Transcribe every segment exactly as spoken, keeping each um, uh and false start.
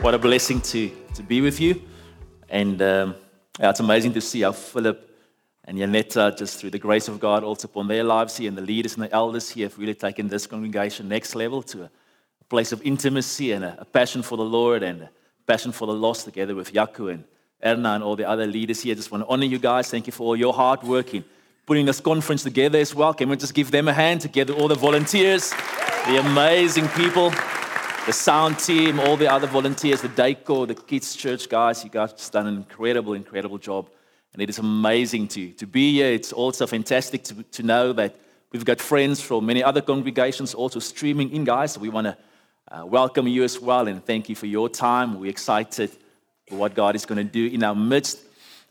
What a blessing to, to be with you. And um, yeah, it's amazing to see how Philip and Yaneta, just through the grace of God, also upon their lives here, and the leaders and the elders here, have really taken this congregation next level to a place of intimacy and a, a passion for the Lord and a passion for the lost, together with Yaku and Erna and all the other leaders here. Just want to honor you guys. Thank you for all your hard work in putting this conference together as well. Can we just give them a hand together, all the volunteers, the amazing people, the sound team, all the other volunteers, the decor, the kids' church guys. You guys have done an incredible, incredible job. And it is amazing to, to be here. It's also fantastic to, to know that we've got friends from many other congregations also streaming in, guys. So we want to uh, welcome you as well and thank you for your time. We're excited for what God is going to do in our midst.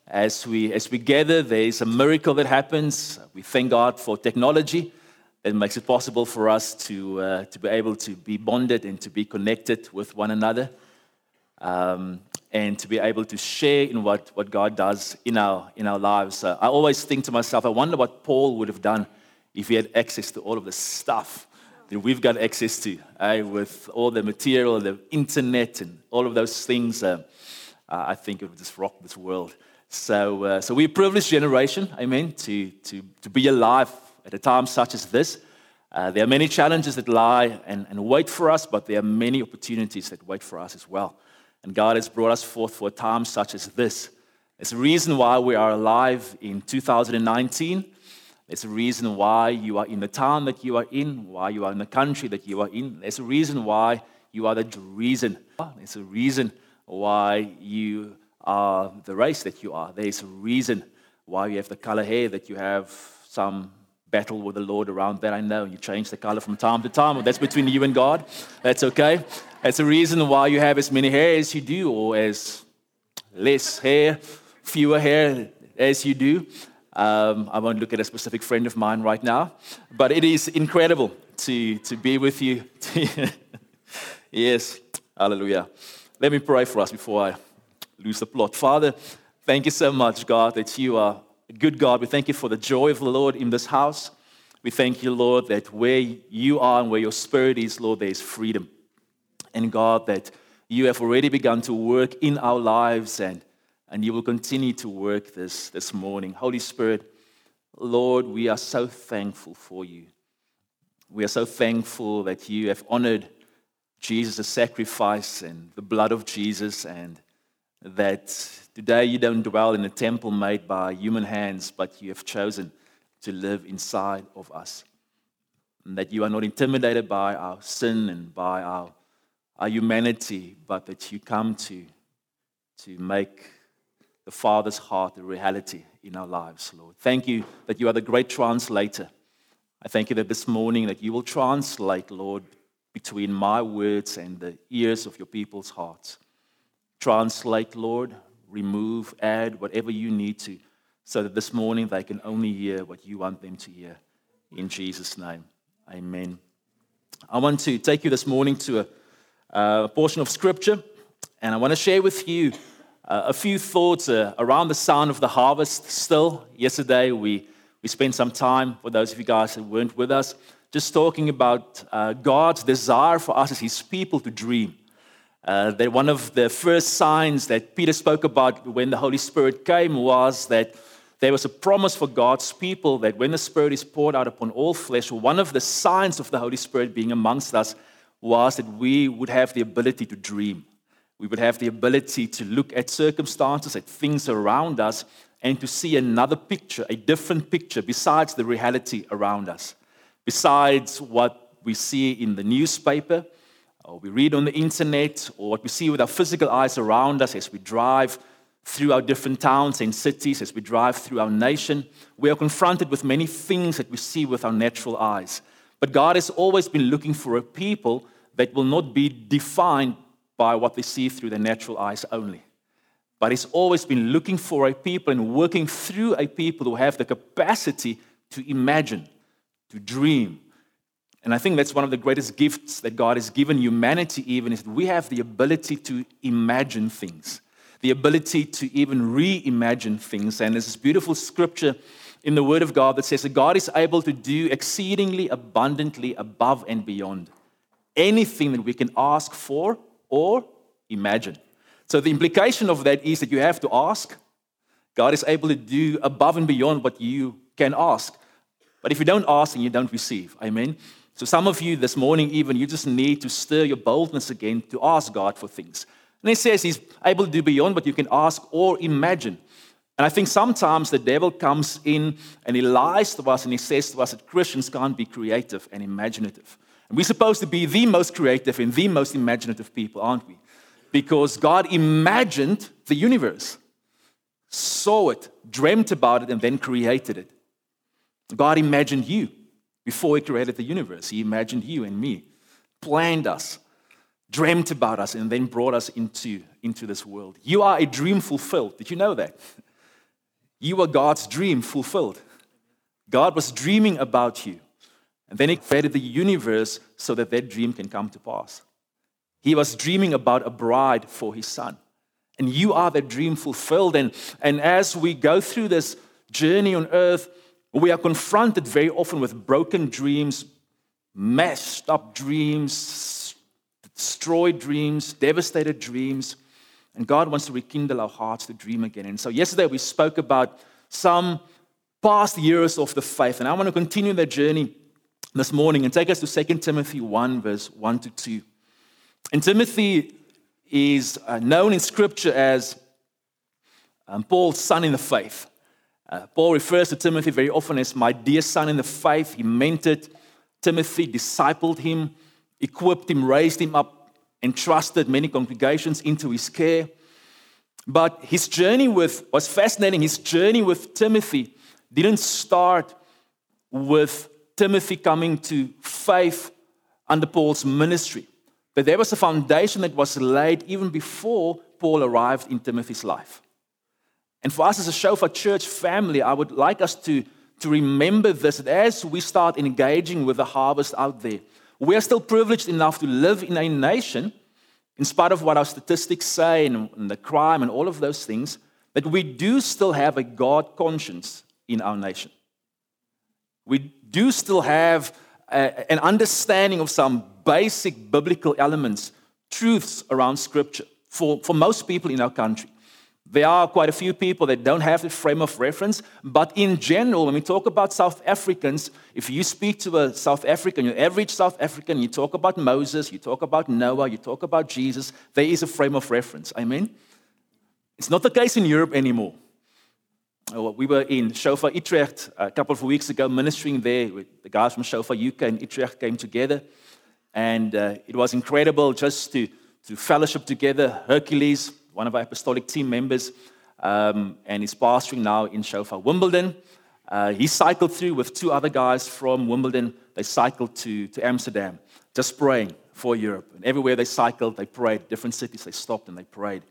As we, as we gather, there's a miracle that happens. We thank God for technology. It makes it possible for us to uh, to be able to be bonded and to be connected with one another, um, and to be able to share in what, what God does in our in our lives. Uh, I always think to myself, I wonder what Paul would have done if he had access to all of the stuff that we've got access to, eh? With all the material, the internet, and all of those things. Uh, I think it would just rock this world. So uh, so we're a privileged generation, amen, to to to be alive at a time such as this. Uh, there are many challenges that lie and, and wait for us, but there are many opportunities that wait for us as well. And God has brought us forth for a time such as this. There's a reason why we are alive in two thousand nineteen. There's a reason why you are in the town that you are in, why you are in the country that you are in. There's a reason why you are the reason. There's a reason why you are the race that you are. There's a reason why you have the color hair that you have. Some battle with the Lord around that, I know. You change the color from time to time. That's between you and God. That's okay. That's the reason why you have as many hair as you do, or as less hair, fewer hair as you do. Um, I won't look at a specific friend of mine right now, but it is incredible to, to be with you. Yes, hallelujah. Let me pray for us before I lose the plot. Father, thank you so much, God, that you are good God. We thank you for the joy of the Lord in this house. We thank you, Lord, that where you are and where your spirit is, Lord, there is freedom. And God, that you have already begun to work in our lives, and, and you will continue to work this, this morning. Holy Spirit, Lord, we are so thankful for you. We are so thankful that you have honored Jesus' sacrifice and the blood of Jesus, and that today you don't dwell in a temple made by human hands, but you have chosen to live inside of us. And that you are not intimidated by our sin and by our, our humanity, but that you come to, to make the Father's heart a reality in our lives, Lord. Thank you that you are the great translator. I thank you that this morning that you will translate, Lord, between my words and the ears of your people's hearts. Translate, Lord, remove, add, whatever you need to, so that this morning they can only hear what you want them to hear. In Jesus' name, amen. I want to take you this morning to a, a portion of Scripture, and I want to share with you uh, a few thoughts uh, around the sound of the harvest still. Yesterday, we, we spent some time, for those of you guys that weren't with us, just talking about uh, God's desire for us as His people to dream. Uh, that one of the first signs that Peter spoke about when the Holy Spirit came was that there was a promise for God's people that when the Spirit is poured out upon all flesh, one of the signs of the Holy Spirit being amongst us was that we would have the ability to dream. We would have the ability to look at circumstances, at things around us, and to see another picture, a different picture, besides the reality around us, besides what we see in the newspaper, or we read on the internet, or what we see with our physical eyes around us as we drive through our different towns and cities, as we drive through our nation. We are confronted with many things that we see with our natural eyes. But God has always been looking for a people that will not be defined by what they see through their natural eyes only. But He's always been looking for a people and working through a people who have the capacity to imagine, to dream. And I think that's one of the greatest gifts that God has given humanity even, is that we have the ability to imagine things, the ability to even reimagine things. And there's this beautiful scripture in the Word of God that says that God is able to do exceedingly abundantly above and beyond anything that we can ask for or imagine. So the implication of that is that you have to ask. God is able to do above and beyond what you can ask. But if you don't ask, then you don't receive. Amen? So some of you this morning even, you just need to stir your boldness again to ask God for things. And he says he's able to do beyond what you can ask or imagine. And I think sometimes the devil comes in and he lies to us and he says to us that Christians can't be creative and imaginative. And we're supposed to be the most creative and the most imaginative people, aren't we? Because God imagined the universe, saw it, dreamt about it, and then created it. God imagined you before he created the universe. He imagined you and me, planned us, dreamt about us, and then brought us into, into this world. You are a dream fulfilled. Did you know that? You were God's dream fulfilled. God was dreaming about you. And then he created the universe so that that dream can come to pass. He was dreaming about a bride for his son. And you are that dream fulfilled. And, and as we go through this journey on earth, we are confronted very often with broken dreams, messed up dreams, destroyed dreams, devastated dreams. And God wants to rekindle our hearts to dream again. And so yesterday we spoke about some past years of the faith. And I want to continue that journey this morning and take us to Second Timothy one, verse one to two. And Timothy is known in Scripture as Paul's son in the faith. Paul refers to Timothy very often as my dear son in the faith. He mentored Timothy, discipled him, equipped him, raised him up, entrusted many congregations into his care. But his journey with, was fascinating, his journey with Timothy didn't start with Timothy coming to faith under Paul's ministry. But there was a foundation that was laid even before Paul arrived in Timothy's life. And for us as a Shofar Church family, I would like us to, to remember this, that as we start engaging with the harvest out there, we are still privileged enough to live in a nation, in spite of what our statistics say and the crime and all of those things, that we do still have a God conscience in our nation. We do still have a, an understanding of some basic biblical elements, truths around Scripture for, for most people in our country. There are quite a few people that don't have the frame of reference, but in general, when we talk about South Africans, if you speak to a South African, your average South African, you talk about Moses, you talk about Noah, you talk about Jesus, there is a frame of reference. Amen? It's not the case in Europe anymore. We were in Shofar Utrecht a couple of weeks ago, ministering there. The guys from Shofar Yuka and Utrecht came together, and uh, it was incredible just to, to fellowship together. Hercules, one of our apostolic team members, um, and he's pastoring now in Shofar Wimbledon. Uh, he cycled through with two other guys from Wimbledon. They cycled to, to Amsterdam, just praying for Europe. And everywhere they cycled, they prayed. Different cities, they stopped and they prayed.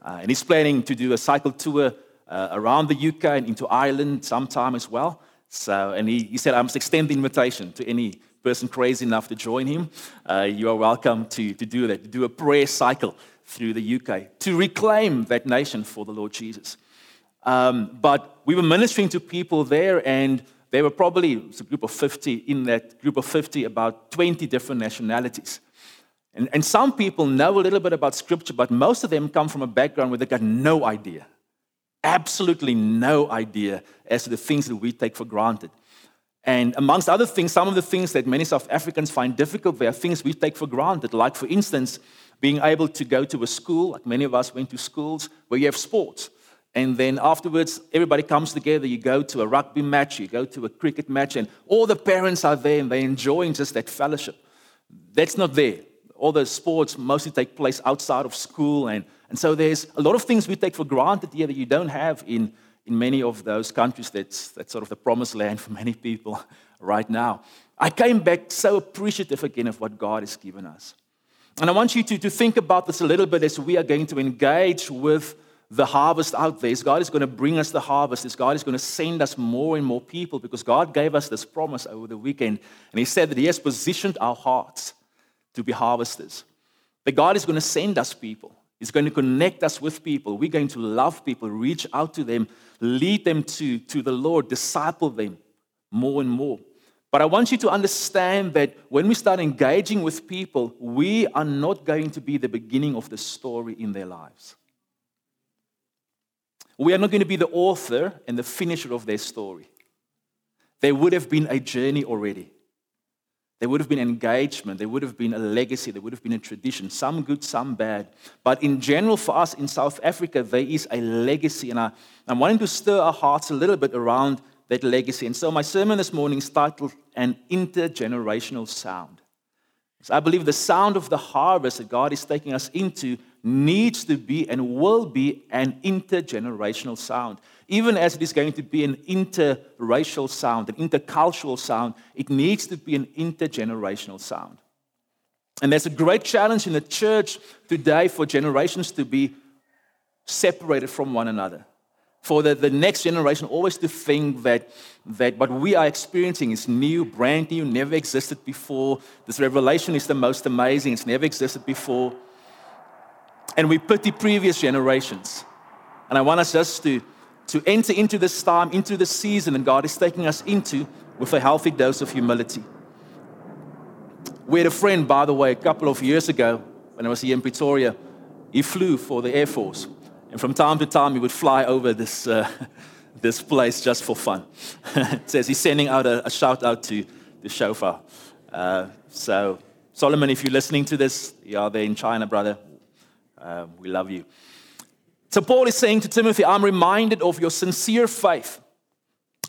Uh, and he's planning to do a cycle tour uh, around the U K and into Ireland sometime as well. So, and he, he said, I must extend the invitation to any person crazy enough to join him. Uh, you are welcome to, to do that, to do a prayer cycle through the U K, to reclaim that nation for the Lord Jesus. Um, but we were ministering to people there, and there were probably, it was a group of fifty, in that group of fifty, about twenty different nationalities. And, and some people know a little bit about Scripture, but most of them come from a background where they got no idea, absolutely no idea as to the things that we take for granted. And amongst other things, some of the things that many South Africans find difficult, they are things we take for granted, like, for instance, being able to go to a school, like many of us went to schools, where you have sports. And then afterwards, everybody comes together. You go to a rugby match, you go to a cricket match, and all the parents are there, and they're enjoying just that fellowship. That's not there. All the sports mostly take place outside of school. And, and so there's a lot of things we take for granted here that you don't have in, in many of those countries. That's, that's sort of the promised land for many people right now. I came back so appreciative again of what God has given us. And I want you to, to think about this a little bit as we are going to engage with the harvest out there. As God is going to bring us the harvest, as God is going to send us more and more people, because God gave us this promise over the weekend. And he said that he has positioned our hearts to be harvesters. That God is going to send us people. He's going to connect us with people. We're going to love people, reach out to them, lead them to, to the Lord, disciple them more and more. But I want you to understand that when we start engaging with people, we are not going to be the beginning of the story in their lives. We are not going to be the author and the finisher of their story. There would have been a journey already. There would have been engagement. There would have been a legacy. There would have been a tradition, some good, some bad. But in general, for us in South Africa, there is a legacy. And I, I'm wanting to stir our hearts a little bit around that legacy. And so my sermon this morning is titled, An Intergenerational Sound. So I believe the sound of the harvest that God is taking us into needs to be and will be an intergenerational sound. Even as it is going to be an interracial sound, an intercultural sound, it needs to be an intergenerational sound. And there's a great challenge in the church today for generations to be separated from one another. For the, the next generation always to think that, that what we are experiencing is new, brand new, never existed before. This revelation is the most amazing, it's never existed before. And we pity previous generations. And I want us just to, to enter into this time, into this season that God is taking us into with a healthy dose of humility. We had a friend, by the way, a couple of years ago, when I was here in Pretoria, he flew for the Air Force. And from time to time, he would fly over this, uh, this place just for fun. It says he's sending out a, a shout out to the Shofar. Uh, so, Solomon, if you're listening to this, you are there in China, brother. Um, we love you. So Paul is saying to Timothy, I'm reminded of your sincere faith,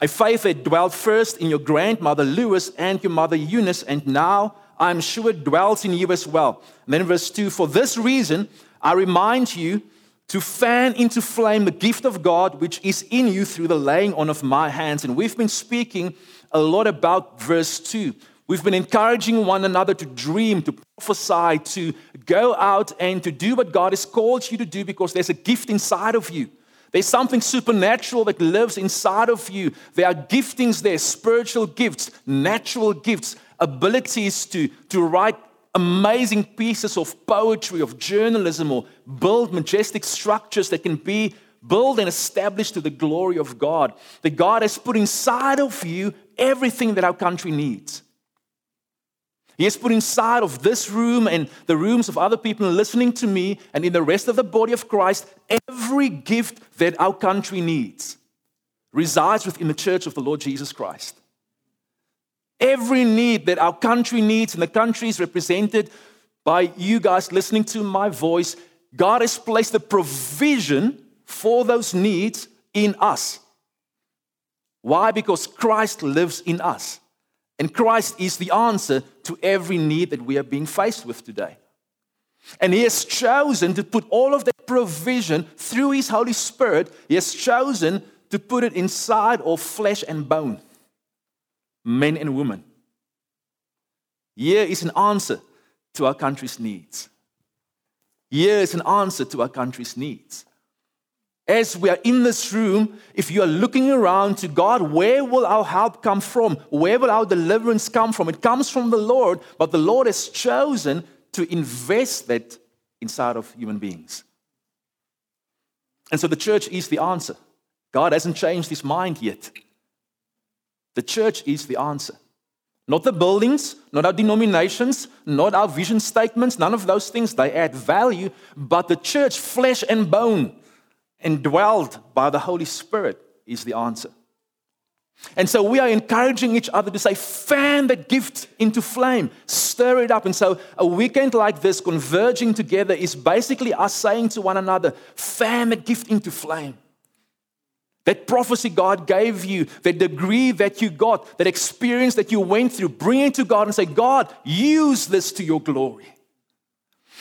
a faith that dwelt first in your grandmother Lois and your mother Eunice, and now I'm sure it dwells in you as well. And then verse two, for this reason, I remind you to fan into flame the gift of God, which is in you through the laying on of my hands. And we've been speaking a lot about verse two. We've been encouraging one another to dream, to prophesy, to go out and to do what God has called you to do because there's a gift inside of you. There's something supernatural that lives inside of you. There are giftings there, spiritual gifts, natural gifts, abilities to, to write amazing pieces of poetry, of journalism, or build majestic structures that can be built and established to the glory of God. That God has put inside of you everything that our country needs. He has put inside of this room and the rooms of other people listening to me and in the rest of the body of Christ, every gift that our country needs resides within the church of the Lord Jesus Christ. Every need that our country needs and the country is represented by you guys listening to my voice, God has placed the provision for those needs in us. Why? Because Christ lives in us. And Christ is the answer to every need that we are being faced with today. And He has chosen to put all of that provision through His Holy Spirit. He has chosen to put it inside of flesh and bone, men and women. Here is an answer to our country's needs. Here is an answer to our country's needs. As we are in this room, if you are looking around to God, where will our help come from? Where will our deliverance come from? It comes from the Lord, but the Lord has chosen to invest that inside of human beings. And so the church is the answer. God hasn't changed His mind yet. The church is the answer. Not the buildings, not our denominations, not our vision statements, none of those things, they add value, but the church, flesh and bone, indwelled by the Holy Spirit is the answer. And so we are encouraging each other to say, fan that gift into flame, stir it up. And so a weekend like this, converging together, is basically us saying to one another, fan that gift into flame. That prophecy God gave you, that degree that you got, that experience that you went through, bring it to God and say, God, use this to your glory.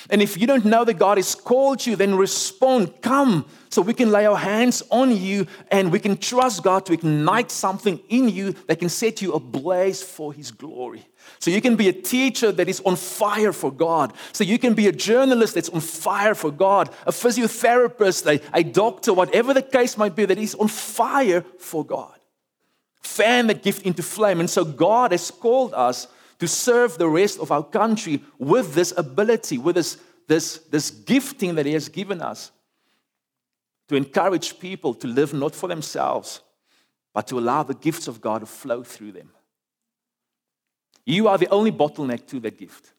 And if you don't know that God has called you, then respond, come, so we can lay our hands on you and we can trust God to ignite something in you that can set you ablaze for His glory. So you can be a teacher that is on fire for God. So you can be a journalist that's on fire for God, a physiotherapist, a, a doctor, whatever the case might be, that is on fire for God. Fan that gift into flame. And so God has called us to serve the rest of our country with this ability, with this, this, this gifting that He has given us, to encourage people to live not for themselves, but to allow the gifts of God to flow through them. You are the only bottleneck to that gift.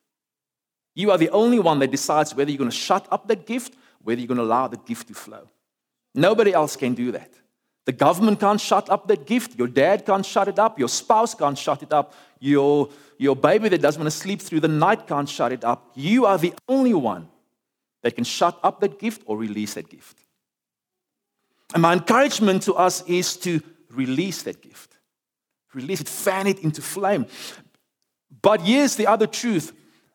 You are the only one that decides whether you're going to shut up that gift, whether you're going to allow the gift to flow. Nobody else can do that. The government can't shut up that gift. Your dad can't shut it up. Your spouse can't shut it up. Your, your baby that doesn't want to sleep through the night can't shut it up. You are the only one that can shut up that gift or release that gift. And my encouragement to us is to release that gift. Release it, fan it into flame. But here's the other truth.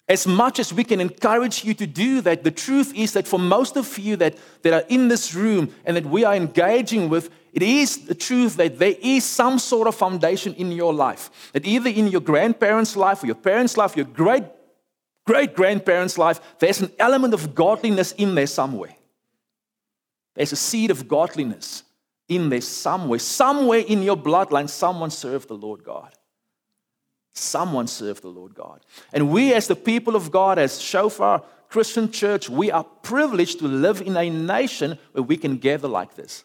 As much as we can encourage you to do that, the truth is that for most of you that, that are in this room and that we are engaging with, it is the truth that there is some sort of foundation in your life. That either in your grandparents' life or your parents' life, your great, great-grandparents' life, there's an element of godliness in there somewhere. There's a seed of godliness in there somewhere. Somewhere in your bloodline, someone served the Lord God. Someone served the Lord God. And we as the people of God, as Shofar Christian Church, we are privileged to live in a nation where we can gather like this.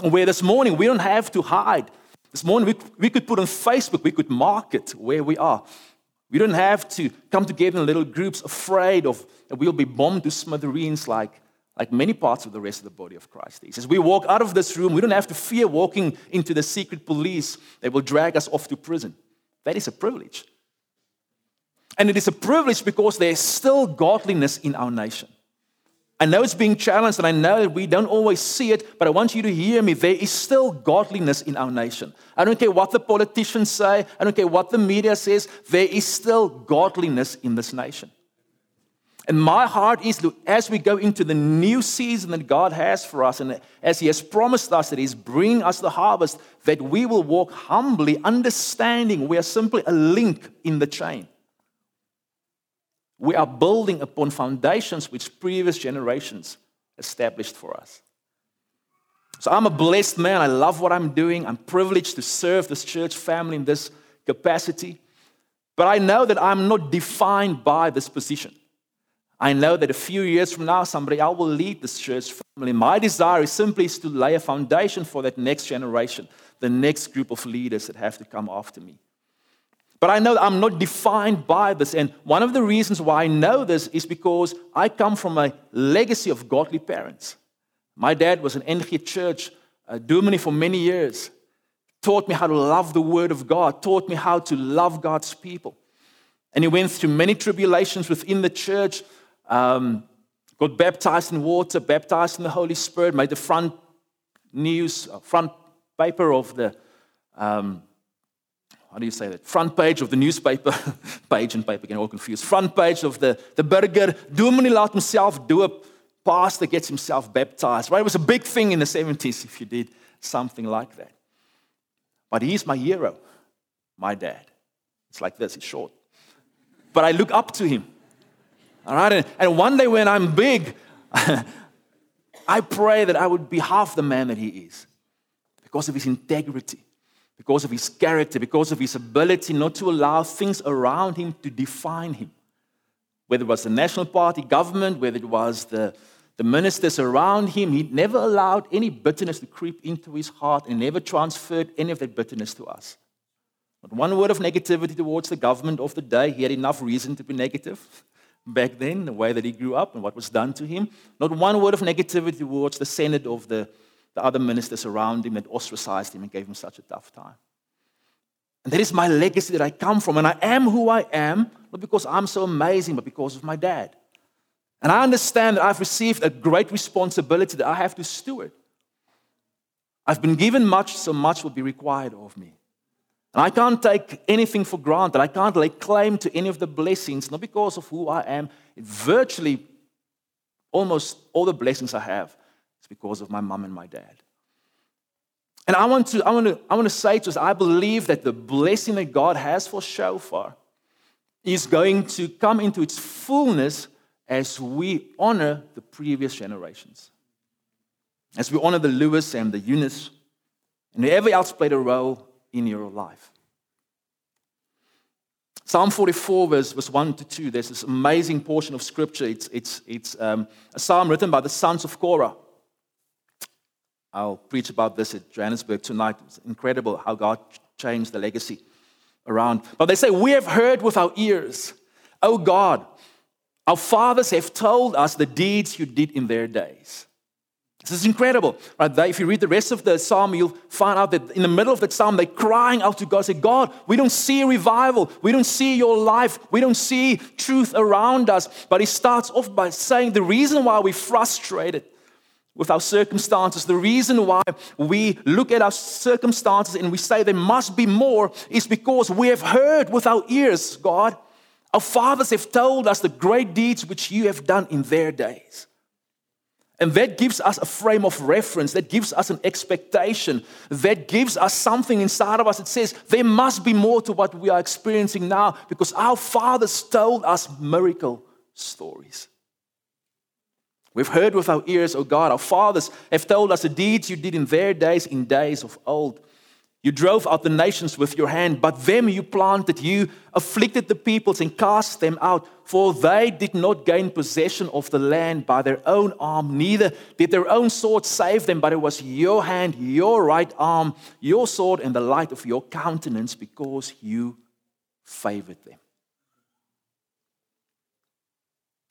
Where this morning we don't have to hide. This morning we, we could put on Facebook, we could market where we are. We don't have to come together in little groups afraid of that we'll be bombed to smithereens like like many parts of the rest of the body of Christ is. As we walk out of this room, we don't have to fear walking into the secret police that will drag us off to prison. That is a privilege. And it is a privilege because there is still godliness in our nation. I know it's being challenged, and I know that we don't always see it, but I want you to hear me. There is still godliness in our nation. I don't care what the politicians say. I don't care what the media says. There is still godliness in this nation. And my heart is, look, as we go into the new season that God has for us, and as He has promised us that He's bringing us the harvest, that we will walk humbly, understanding we are simply a link in the chain. We are building upon foundations which previous generations established for us. So I'm a blessed man. I love what I'm doing. I'm privileged to serve this church family in this capacity. But I know that I'm not defined by this position. I know that a few years from now, somebody else will lead this church family. My desire is simply to lay a foundation for that next generation, the next group of leaders that have to come after me. But I know that I'm not defined by this. And one of the reasons why I know this is because I come from a legacy of godly parents. My dad was an Enchia Church dominee for many years, taught me how to love the Word of God, taught me how to love God's people. And he went through many tribulations within the church. Um, got baptized in water, baptized in the Holy Spirit, made the front news, front paper of the, um, how do you say that? Front page of the newspaper, page and paper, get all confused. Front page of the, the burger. Dominee allowed himself, do a pastor gets himself baptized. Right? It was a big thing in the seventies if you did something like that. But he's my hero, my dad. It's like this, it's short. But I look up to him. All right, and one day when I'm big, I pray that I would be half the man that he is because of his integrity, because of his character, because of his ability not to allow things around him to define him. Whether it was the National Party government, whether it was the, the ministers around him, he never allowed any bitterness to creep into his heart and never transferred any of that bitterness to us. Not one word of negativity towards the government of the day. He had enough reason to be negative. Back then, the way that he grew up and what was done to him. Not one word of negativity towards the Senate of the, the other ministers around him that ostracized him and gave him such a tough time. And that is my legacy that I come from. And I am who I am, not because I'm so amazing, but because of my dad. And I understand that I've received a great responsibility that I have to steward. I've been given much, so much will be required of me. And I can't take anything for granted. I can't lay claim to any of the blessings, not because of who I am. Virtually, almost all the blessings I have is because of my mom and my dad. And I want to, I want to, I want to say to us, I believe that the blessing that God has for Shofar is going to come into its fullness as we honor the previous generations, as we honor the Lewis and the Eunice, and whoever else played a role in your life. Psalm forty-four, verse, verse one to two, there's this amazing portion of scripture. It's, it's, it's um, a psalm written by the sons of Korah. I'll preach about this at Johannesburg tonight. It's incredible how God changed the legacy around. But they say, we have heard with our ears, O God, our fathers have told us the deeds you did in their days. This is incredible. Right? They, if you read the rest of the psalm, you'll find out that in the middle of that psalm, they're crying out to God, say, God, we don't see a revival. We don't see your life. We don't see truth around us. But he starts off by saying the reason why we're frustrated with our circumstances, the reason why we look at our circumstances and we say there must be more is because we have heard with our ears, God. Our fathers have told us the great deeds which you have done in their days. And that gives us a frame of reference. That gives us an expectation. That gives us something inside of us that says there must be more to what we are experiencing now because our fathers told us miracle stories. We've heard with our ears, oh God, our fathers have told us the deeds you did in their days, in days of old. You drove out the nations with your hand, but them you planted. You afflicted the peoples and cast them out, for they did not gain possession of the land by their own arm, neither did their own sword save them, but it was your hand, your right arm, your sword, and the light of your countenance, because you favored them.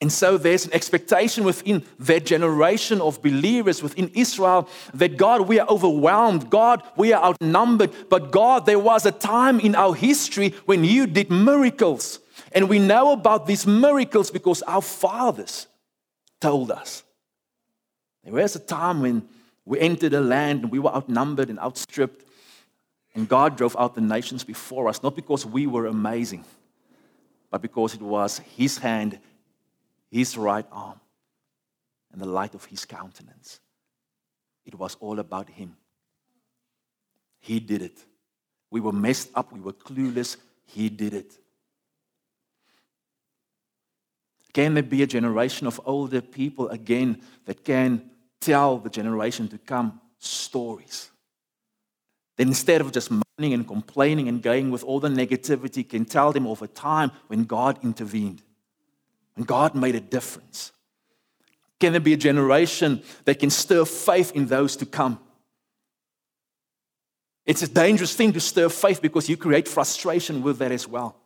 And so there's an expectation within that generation of believers within Israel that, God, we are overwhelmed. God, we are outnumbered. But God, there was a time in our history when you did miracles. And we know about these miracles because our fathers told us. There was a time when we entered a land and we were outnumbered and outstripped. And God drove out the nations before us, not because we were amazing, but because it was his hand, his right arm, and the light of his countenance. It was all about him. He did it. We were messed up. We were clueless. He did it. Can there be a generation of older people again that can tell the generation to come stories? Then instead of just moaning and complaining and going with all the negativity, can tell them of a time when God intervened. And God made a difference. Can there be a generation that can stir faith in those to come? It's a dangerous thing to stir faith because you create frustration with that as well.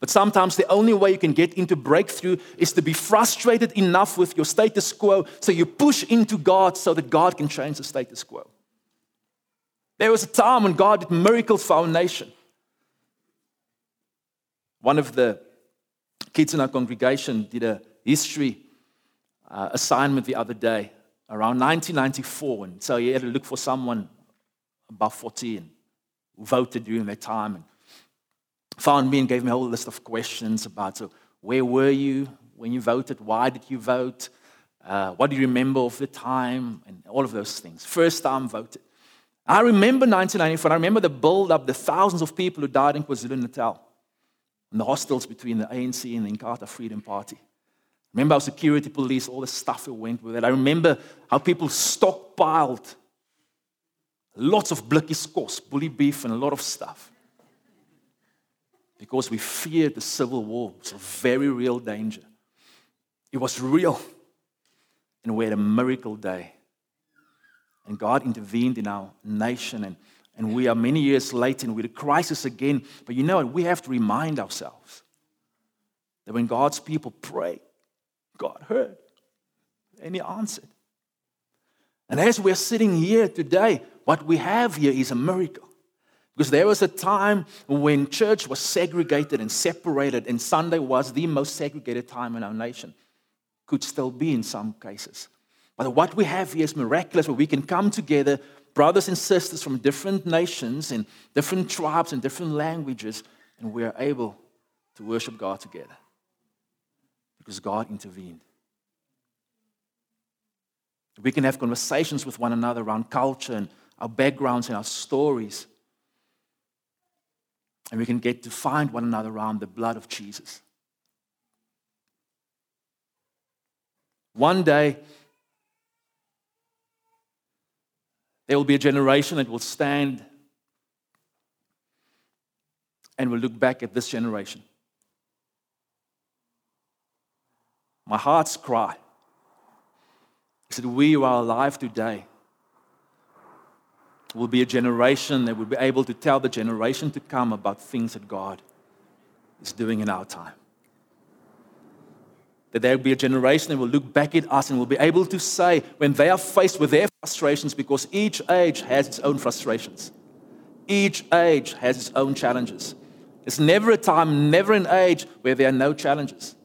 But sometimes the only way you can get into breakthrough is to be frustrated enough with your status quo so you push into God so that God can change the status quo. There was a time when God did miracles for our nation. One of the kids in our congregation did a history uh, assignment the other day around nineteen ninety-four. And so he had to look for someone above forty and voted during that time and found me and gave me a whole list of questions about, so where were you when you voted? Why did you vote? Uh, what do you remember of the time? And all of those things. First time voted. I remember nineteen ninety-four. I remember the build-up, the thousands of people who died in KwaZulu-Natal. And the hostels between the A N C and the Inkatha Freedom Party. Remember our security police, all the stuff that went with it. I remember how people stockpiled lots of blikkieskos, bully beef, and a lot of stuff. Because we feared the civil war. It's a very real danger. It was real. And we had a miracle day. And God intervened in our nation, and And we are many years later, and we're in a crisis again. But you know what? We have to remind ourselves that when God's people pray, God heard, and he answered. And as we're sitting here today, what we have here is a miracle. Because there was a time when church was segregated and separated, and Sunday was the most segregated time in our nation. Could still be in some cases. But what we have here is miraculous, where we can come together, brothers and sisters from different nations and different tribes and different languages, and we are able to worship God together because God intervened. We can have conversations with one another around culture and our backgrounds and our stories, and we can get to find one another around the blood of Jesus. One day, there will be a generation that will stand and will look back at this generation. My heart's cry is that we who are alive today will be a generation that will be able to tell the generation to come about things that God is doing in our time. That there will be a generation that will look back at us and will be able to say, when they are faced with their frustrations, because each age has its own frustrations. Each age has its own challenges. There's never a time, never an age where there are no challenges.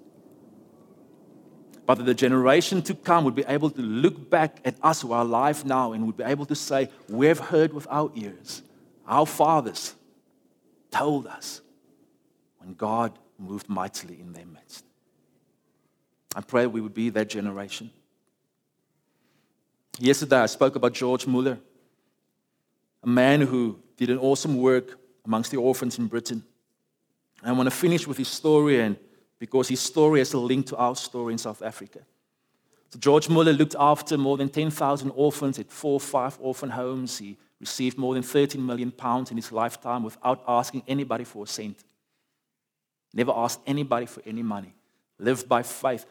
But that the generation to come would be able to look back at us who are alive now and would be able to say, we have heard with our ears, our fathers told us when God moved mightily in their midst. I pray we would be that generation. Yesterday, I spoke about George Muller, a man who did an awesome work amongst the orphans in Britain. I want to finish with his story, and because his story has a link to our story in South Africa. So George Muller looked after more than ten thousand orphans at four or five orphan homes. He received more than thirteen million pounds in his lifetime without asking anybody for a cent. Never asked anybody for any money. Lived by faith.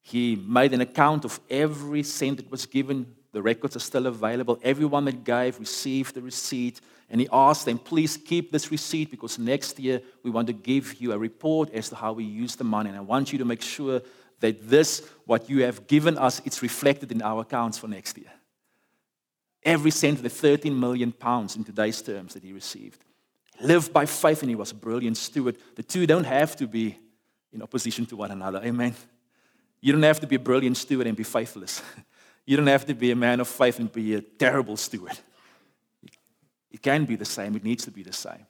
He made an account of every cent that was given. The records are still available. Everyone that gave received the receipt. And he asked them, please keep this receipt because next year we want to give you a report as to how we use the money. And I want you to make sure that this, what you have given us, it's reflected in our accounts for next year. Every cent of the thirteen million pounds in today's terms that he received. Lived by faith, and he was a brilliant steward. The two don't have to be in opposition to one another. Amen. You don't have to be a brilliant steward and be faithless. You don't have to be a man of faith and be a terrible steward. It can be the same. It needs to be the same.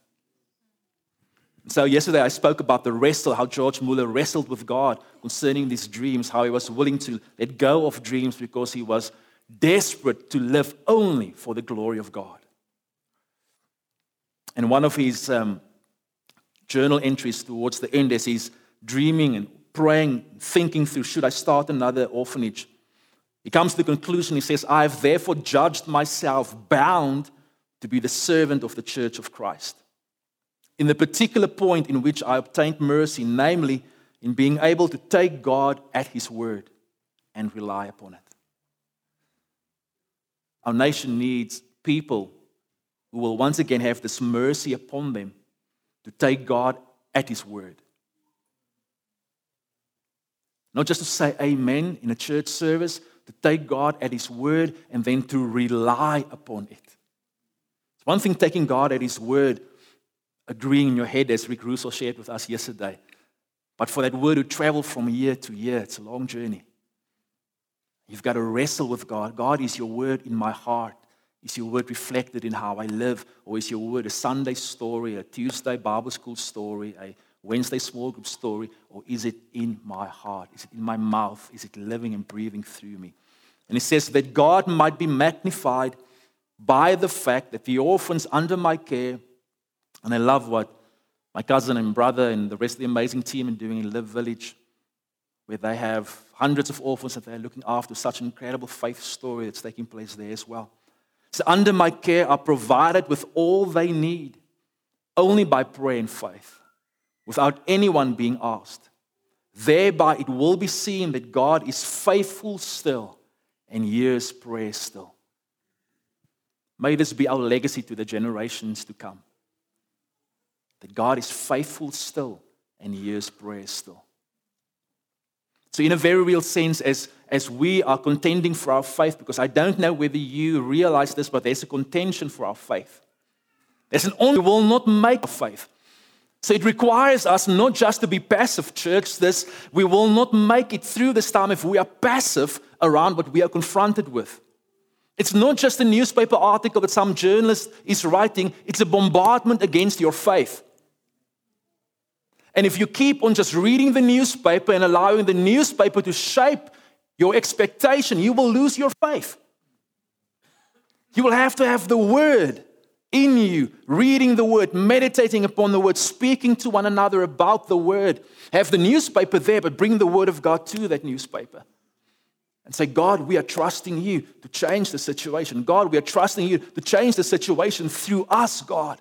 And so yesterday I spoke about the wrestle, how George Muller wrestled with God concerning these dreams, how he was willing to let go of dreams because he was desperate to live only for the glory of God. And one of his um, journal entries towards the end is he's dreaming and praying, thinking through, should I start another orphanage? He comes to the conclusion, he says, I have therefore judged myself bound to be the servant of the Church of Christ. In the particular point in which I obtained mercy, namely in being able to take God at His word and rely upon it. Our nation needs people who will once again have this mercy upon them to take God at His word. Not just to say amen in a church service, to take God at His word and then to rely upon it. It's one thing taking God at His word, agreeing in your head, as Rick Russo shared with us yesterday. But for that word to travel from year to year, it's a long journey. You've got to wrestle with God. God, is your word in my heart? Is your word reflected in how I live? Or is your word a Sunday story, a Tuesday Bible school story, a Wednesday small group story, or is it in my heart? Is it in my mouth? Is it living and breathing through me? And it says that God might be magnified by the fact that the orphans under my care, and I love what my cousin and brother and the rest of the amazing team are doing in Live Village, where they have hundreds of orphans that they're looking after, such an incredible faith story that's taking place there as well. So under my care are provided with all they need, only by prayer and faith, without anyone being asked. Thereby it will be seen that God is faithful still and hears prayer still. May this be our legacy to the generations to come. That God is faithful still and hears prayer still. So in a very real sense, as, as we are contending for our faith, because I don't know whether you realize this, but there's a contention for our faith. There's an only will not make our faith. So it requires us not just to be passive, church. This, we will not make it through this time if we are passive around what we are confronted with. It's not just a newspaper article that some journalist is writing. It's a bombardment against your faith. And if you keep on just reading the newspaper and allowing the newspaper to shape your expectation, you will lose your faith. You will have to have the word in you, reading the word, meditating upon the word, speaking to one another about the word. Have the newspaper there, but bring the word of God to that newspaper. And say, God, we are trusting you to change the situation. God, we are trusting you to change the situation through us, God.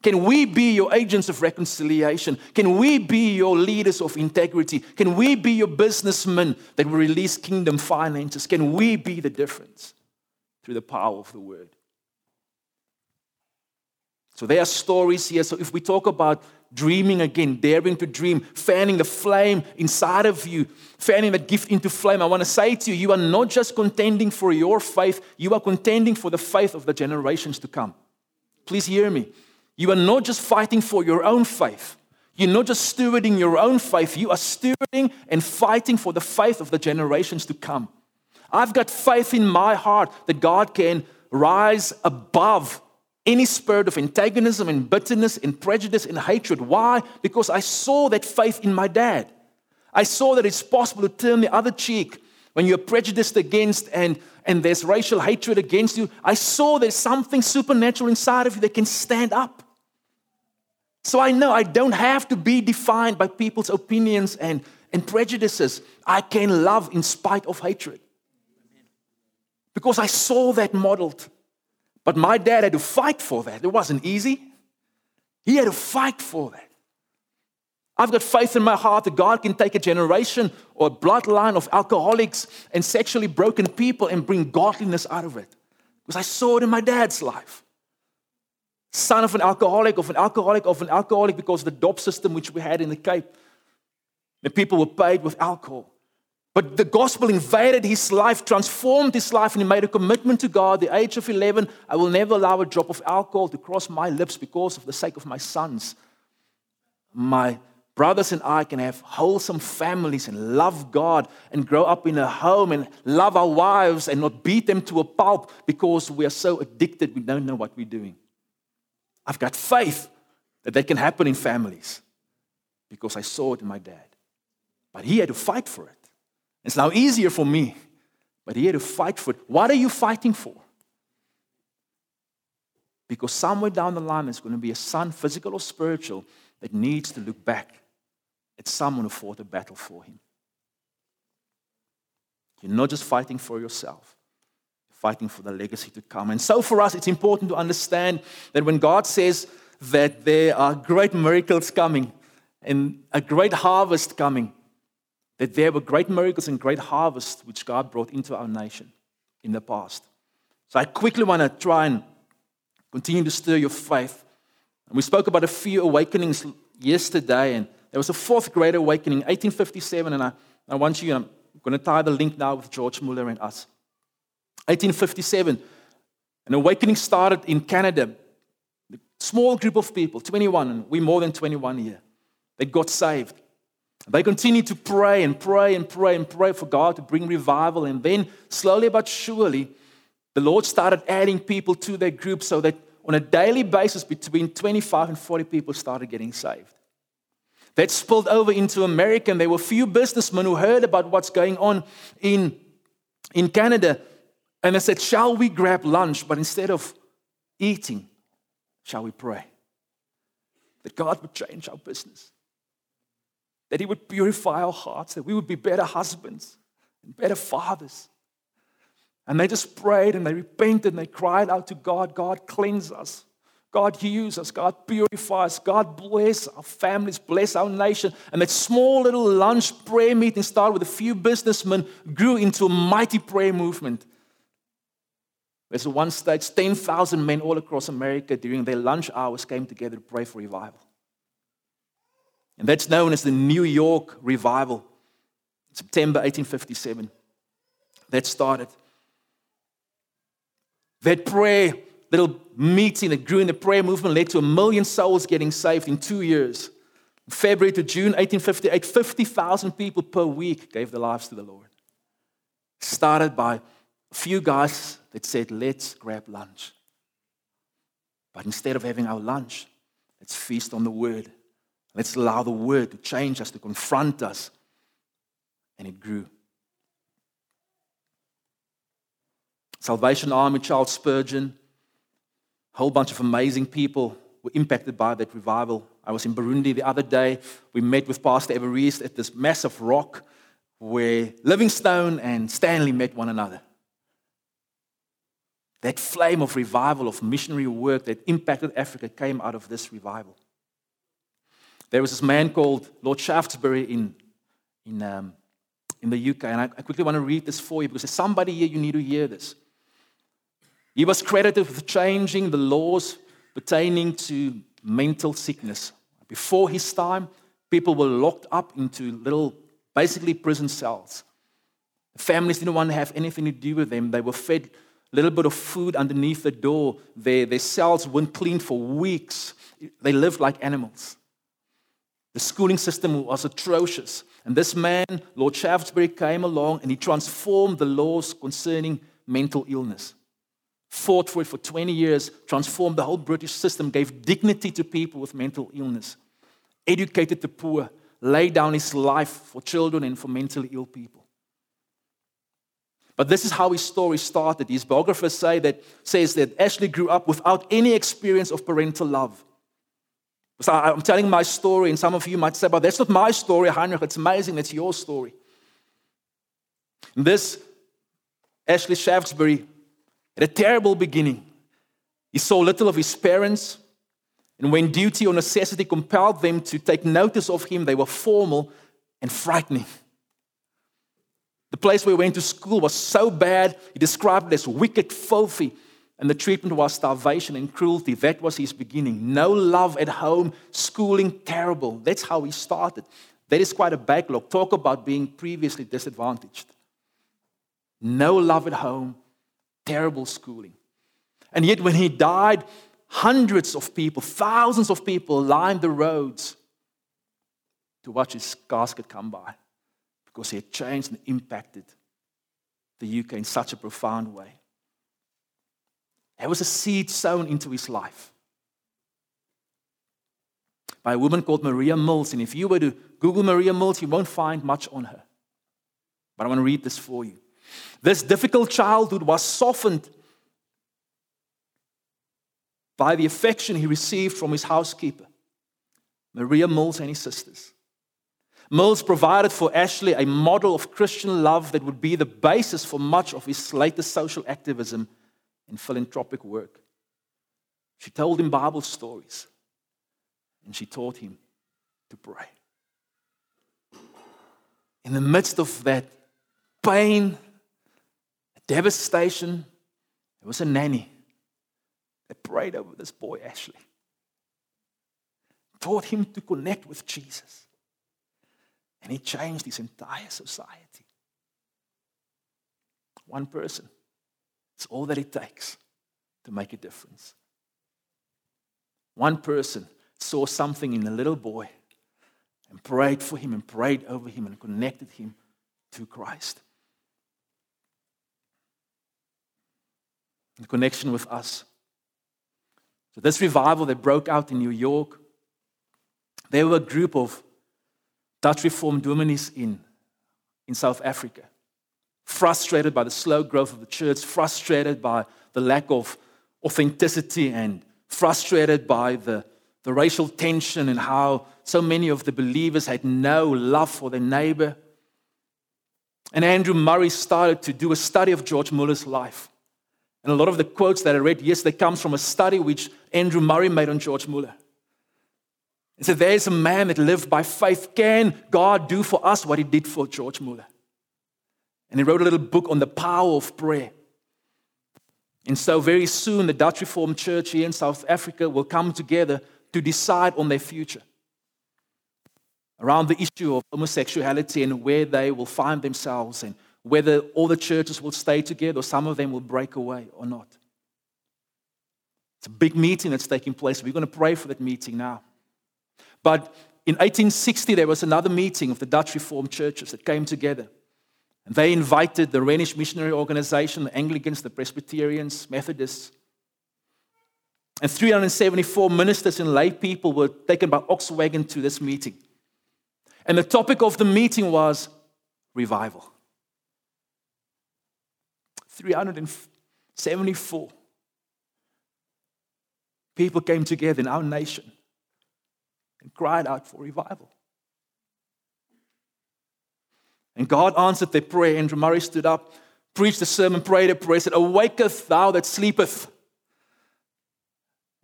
Can we be your agents of reconciliation? Can we be your leaders of integrity? Can we be your businessmen that will release kingdom finances? Can we be the difference through the power of the word? So there are stories here. So if we talk about dreaming again, daring to dream, fanning the flame inside of you, fanning that gift into flame, I want to say to you, you are not just contending for your faith, you are contending for the faith of the generations to come. Please hear me. You are not just fighting for your own faith. You're not just stewarding your own faith. You are stewarding and fighting for the faith of the generations to come. I've got faith in my heart that God can rise above any spirit of antagonism and bitterness and prejudice and hatred. Why? Because I saw that faith in my dad. I saw that it's possible to turn the other cheek when you're prejudiced against and, and there's racial hatred against you. I saw there's something supernatural inside of you that can stand up. So I know I don't have to be defined by people's opinions and, and prejudices. I can love in spite of hatred. Because I saw that modeled. But my dad had to fight for that. It wasn't easy. He had to fight for that. I've got faith in my heart that God can take a generation or a bloodline of alcoholics and sexually broken people and bring godliness out of it. Because I saw it in my dad's life. Son of an alcoholic, of an alcoholic, of an alcoholic, because of the dope system which we had in the Cape. The people were paid with alcohol. But the gospel invaded his life, transformed his life, and he made a commitment to God at the age of eleven. I will never allow a drop of alcohol to cross my lips because of the sake of my sons. My brothers and I can have wholesome families and love God and grow up in a home and love our wives and not beat them to a pulp because we are so addicted we don't know what we're doing. I've got faith that that can happen in families because I saw it in my dad. But he had to fight for it. It's now easier for me, but he had to fight for it. What are you fighting for? Because somewhere down the line, there's going to be a son, physical or spiritual, that needs to look back at someone who fought a battle for him. You're not just fighting for yourself. You're fighting for the legacy to come. And so for us, it's important to understand that when God says that there are great miracles coming and a great harvest coming, that there were great miracles and great harvests which God brought into our nation in the past. So I quickly want to try and continue to stir your faith. And we spoke about a few awakenings yesterday, and there was a fourth great awakening, eighteen fifty-seven, and I, I want you, I'm going to tie the link now with George Muller and us. eighteen fifty-seven, an awakening started in Canada. A small group of people, twenty-one, and we're more than twenty-one here, that got saved. They continued to pray and pray and pray and pray for God to bring revival. And then slowly but surely, the Lord started adding people to their group so that on a daily basis, between twenty-five and forty people started getting saved. That spilled over into America. And there were few businessmen who heard about what's going on in, in Canada. And they said, shall we grab lunch? But instead of eating, shall we pray? That God would change our business. That he would purify our hearts, that we would be better husbands and better fathers. And they just prayed and they repented and they cried out to God, God cleanse us, God use us, God purify us, God bless our families, bless our nation. And that small little lunch prayer meeting started with a few businessmen, grew into a mighty prayer movement. There's a one stage, ten thousand men all across America during their lunch hours came together to pray for revival. And that's known as the New York Revival, September eighteen fifty-seven. That started. That prayer, little meeting that grew in the prayer movement led to a million souls getting saved in two years. February to June eighteen fifty-eight, fifty thousand people per week gave their lives to the Lord. Started by a few guys that said, let's grab lunch. But instead of having our lunch, let's feast on the Word. Let's allow the Word to change us, to confront us. And it grew. Salvation Army, Charles Spurgeon, a whole bunch of amazing people were impacted by that revival. I was in Burundi the other day. We met with Pastor Evariste at this massive rock where Livingstone and Stanley met one another. That flame of revival, of missionary work that impacted Africa came out of this revival. There was this man called Lord Shaftesbury in, in, um, in the U K. And I, I quickly want to read this for you because there's somebody here, you need to hear this. He was credited with changing the laws, pertaining to mental sickness. Before his time, people were locked up into little, basically prison cells. The families didn't want to have anything to do with them. They were fed a little bit of food underneath the door. Their, their cells weren't cleaned for weeks. They lived like animals. The schooling system was atrocious. And this man, Lord Shaftesbury, came along and he transformed the laws concerning mental illness. Fought for it for twenty years, transformed the whole British system, gave dignity to people with mental illness, educated the poor, laid down his life for children and for mentally ill people. But this is how his story started. His biographer say that, says that Ashley grew up without any experience of parental love. So I'm telling my story, and some of you might say, but that's not my story, Heinrich. It's amazing that's your story. And this Ashley Shaftesbury had a terrible beginning. He saw little of his parents, and when duty or necessity compelled them to take notice of him, they were formal and frightening. The place where he went to school was so bad, he described it as wicked, filthy, and the treatment was starvation and cruelty. That was his beginning. No love at home, schooling terrible. That's how he started. That is quite a backlog. Talk about being previously disadvantaged. No love at home, terrible schooling. And yet when he died, hundreds of people, thousands of people lined the roads to watch his casket come by because he had changed and impacted the U K in such a profound way. There was a seed sown into his life by a woman called Maria Mills. And if you were to Google Maria Mills, you won't find much on her. But I want to read this for you. This difficult childhood was softened by the affection he received from his housekeeper, Maria Mills, and his sisters. Mills provided for Ashley a model of Christian love that would be the basis for much of his later social activism and philanthropic work. She told him Bible stories, and she taught him to pray. In the midst of that pain, devastation, there was a nanny that prayed over this boy, Ashley. Taught him to connect with Jesus. And he changed his entire society. One person. It's all that it takes to make a difference. One person saw something in the little boy and prayed for him and prayed over him and connected him to Christ. In connection with us. So this revival that broke out in New York, there were a group of Dutch Reformed Dominees in, in South Africa, frustrated by the slow growth of the church, frustrated by the lack of authenticity, and frustrated by the, the racial tension and how so many of the believers had no love for their neighbor. And Andrew Murray started to do a study of George Muller's life. And a lot of the quotes that I read yesterday comes from a study which Andrew Murray made on George Muller. He said, there's a man that lived by faith. Can God do for us what he did for George Muller? And he wrote a little book on the power of prayer. And so very soon the Dutch Reformed Church here in South Africa will come together to decide on their future. Around the issue of homosexuality and where they will find themselves and whether all the churches will stay together or some of them will break away or not. It's a big meeting that's taking place. We're going to pray for that meeting now. But in eighteen sixty, there was another meeting of the Dutch Reformed churches that came together. And they invited the Rhenish Missionary Organization, the Anglicans, the Presbyterians, Methodists. And three hundred seventy-four ministers and lay people were taken by ox wagon to this meeting. And the topic of the meeting was revival. three hundred seventy-four people came together in our nation and cried out for revival. And God answered their prayer. Andrew Murray stood up, preached a sermon, prayed a prayer, said, "Awaketh thou that sleepeth."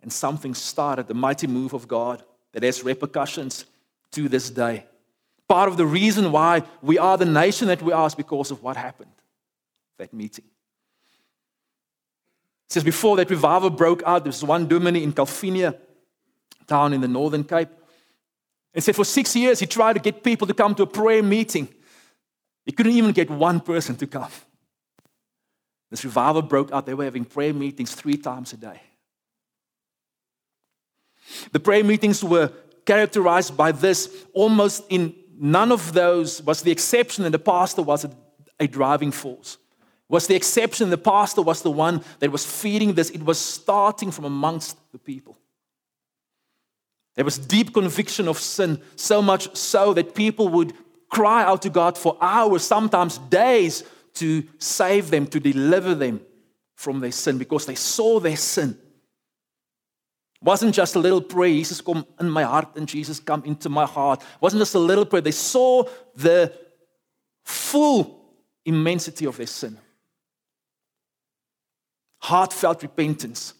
And something started, the mighty move of God that has repercussions to this day. Part of the reason why we are the nation that we are is because of what happened, that meeting. says, before that revival broke out, there was one dominie in Calvinia, town in the Northern Cape. It said for six years, he tried to get people to come to a prayer meeting. He couldn't even get one person to come. This revival broke out. They were having prayer meetings three times a day. The prayer meetings were characterized by this. Almost in none of those was the exception, and the pastor was a, a driving force. Was the exception, the pastor was the one that was feeding this. It was starting from amongst the people. There was deep conviction of sin, so much so that people would cry out to God for hours, sometimes days, to save them, to deliver them from their sin, because they saw their sin. It wasn't just a little prayer, Jesus come in my heart and Jesus come into my heart. It wasn't just a little prayer. They saw the full immensity of their sin. Heartfelt repentance.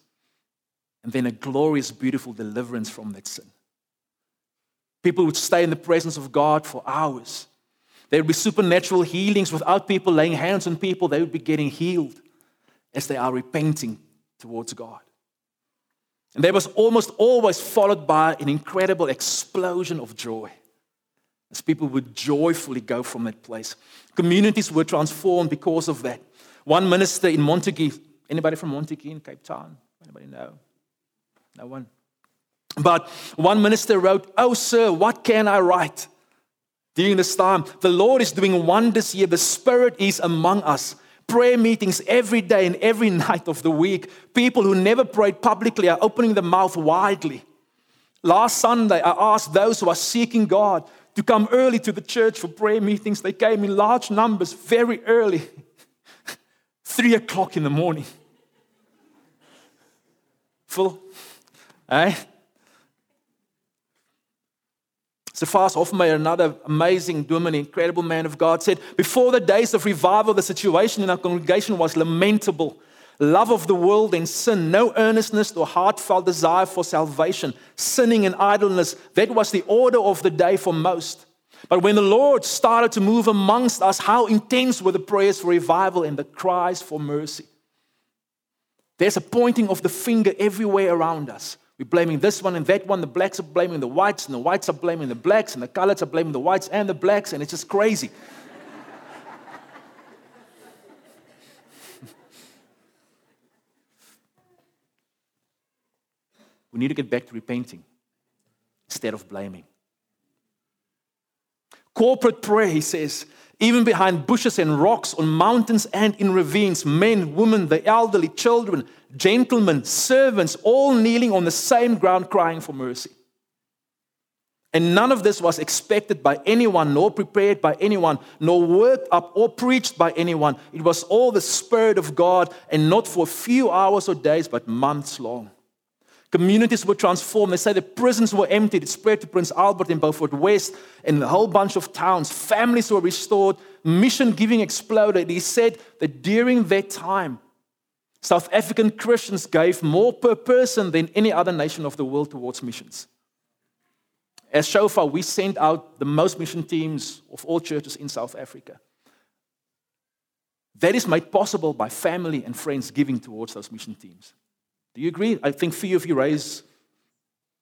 And then a glorious, beautiful deliverance from that sin. People would stay in the presence of God for hours. There would be supernatural healings without people laying hands on people. They would be getting healed as they are repenting towards God. And that was almost always followed by an incredible explosion of joy, as people would joyfully go from that place. Communities were transformed because of that. One minister in Montague, anybody from Montague in Cape Town? Anybody know? No one. But one minister wrote, "Oh, sir, what can I write? During this time, the Lord is doing wonders here. The Spirit is among us. Prayer meetings every day and every night of the week. People who never prayed publicly are opening their mouth widely. Last Sunday, I asked those who are seeking God to come early to the church for prayer meetings. They came in large numbers very early, three o'clock in the morning." Phil? Eh? Zephas Hoffmeyer, another amazing dominie, incredible man of God, said, "Before the days of revival, the situation in our congregation was lamentable. Love of the world and sin, no earnestness or heartfelt desire for salvation, sinning and idleness, that was the order of the day for most. But when the Lord started to move amongst us, how intense were the prayers for revival and the cries for mercy." There's a pointing of the finger everywhere around us. We're blaming this one and that one. The blacks are blaming the whites, and the whites are blaming the blacks, and the coloreds are blaming the whites and the blacks, and it's just crazy. We need to get back to repenting instead of blaming. Corporate prayer, he says, even behind bushes and rocks, on mountains and in ravines, men, women, the elderly, children, gentlemen, servants, all kneeling on the same ground crying for mercy. And none of this was expected by anyone, nor prepared by anyone, nor worked up or preached by anyone. It was all the Spirit of God, and not for a few hours or days, but months long. Communities were transformed. They say the prisons were emptied. It spread to Prince Albert and Beaufort West and a whole bunch of towns. Families were restored. Mission giving exploded. He said that during that time, South African Christians gave more per person than any other nation of the world towards missions. As Shofar, we sent out the most mission teams of all churches in South Africa. That is made possible by family and friends giving towards those mission teams. Do you agree? I think few of you raise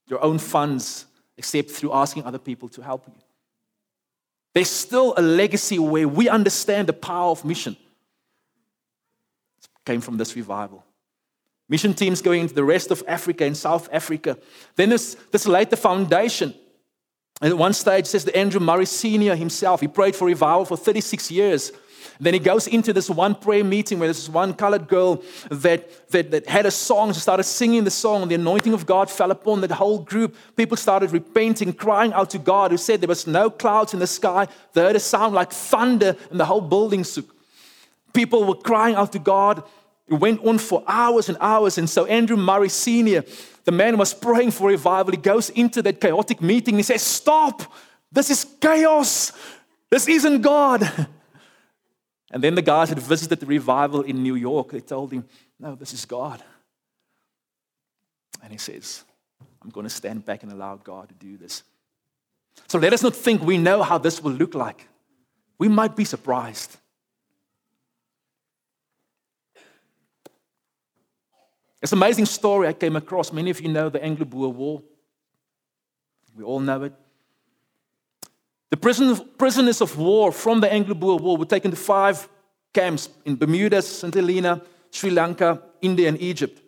your own funds except through asking other people to help you. There's still a legacy where we understand the power of mission. It came from this revival. Mission teams going into the rest of Africa and South Africa. Then this, this laid the foundation. And at one stage, says the Andrew Murray Senior himself, he prayed for revival for thirty-six years. Then he goes into this one prayer meeting where this one colored girl that, that, that had a song, she started singing the song, and the anointing of God fell upon that whole group. People started repenting, crying out to God, who said there was no clouds in the sky. They heard a sound like thunder, and the whole building shook. People were crying out to God. It went on for hours and hours, and so Andrew Murray Senior, the man was praying for revival. He goes into that chaotic meeting, and he says, "Stop! This is chaos! This isn't God!" And then the guys that visited the revival in New York, they told him, "No, this is God." And he says, "I'm going to stand back and allow God to do this." So let us not think we know how this will look like. We might be surprised. It's an amazing story I came across. Many of you know the Anglo-Boer War. We all know it. The prisoners of war from the Anglo-Boer War were taken to five camps in Bermuda, Saint Helena, Sri Lanka, India, and Egypt.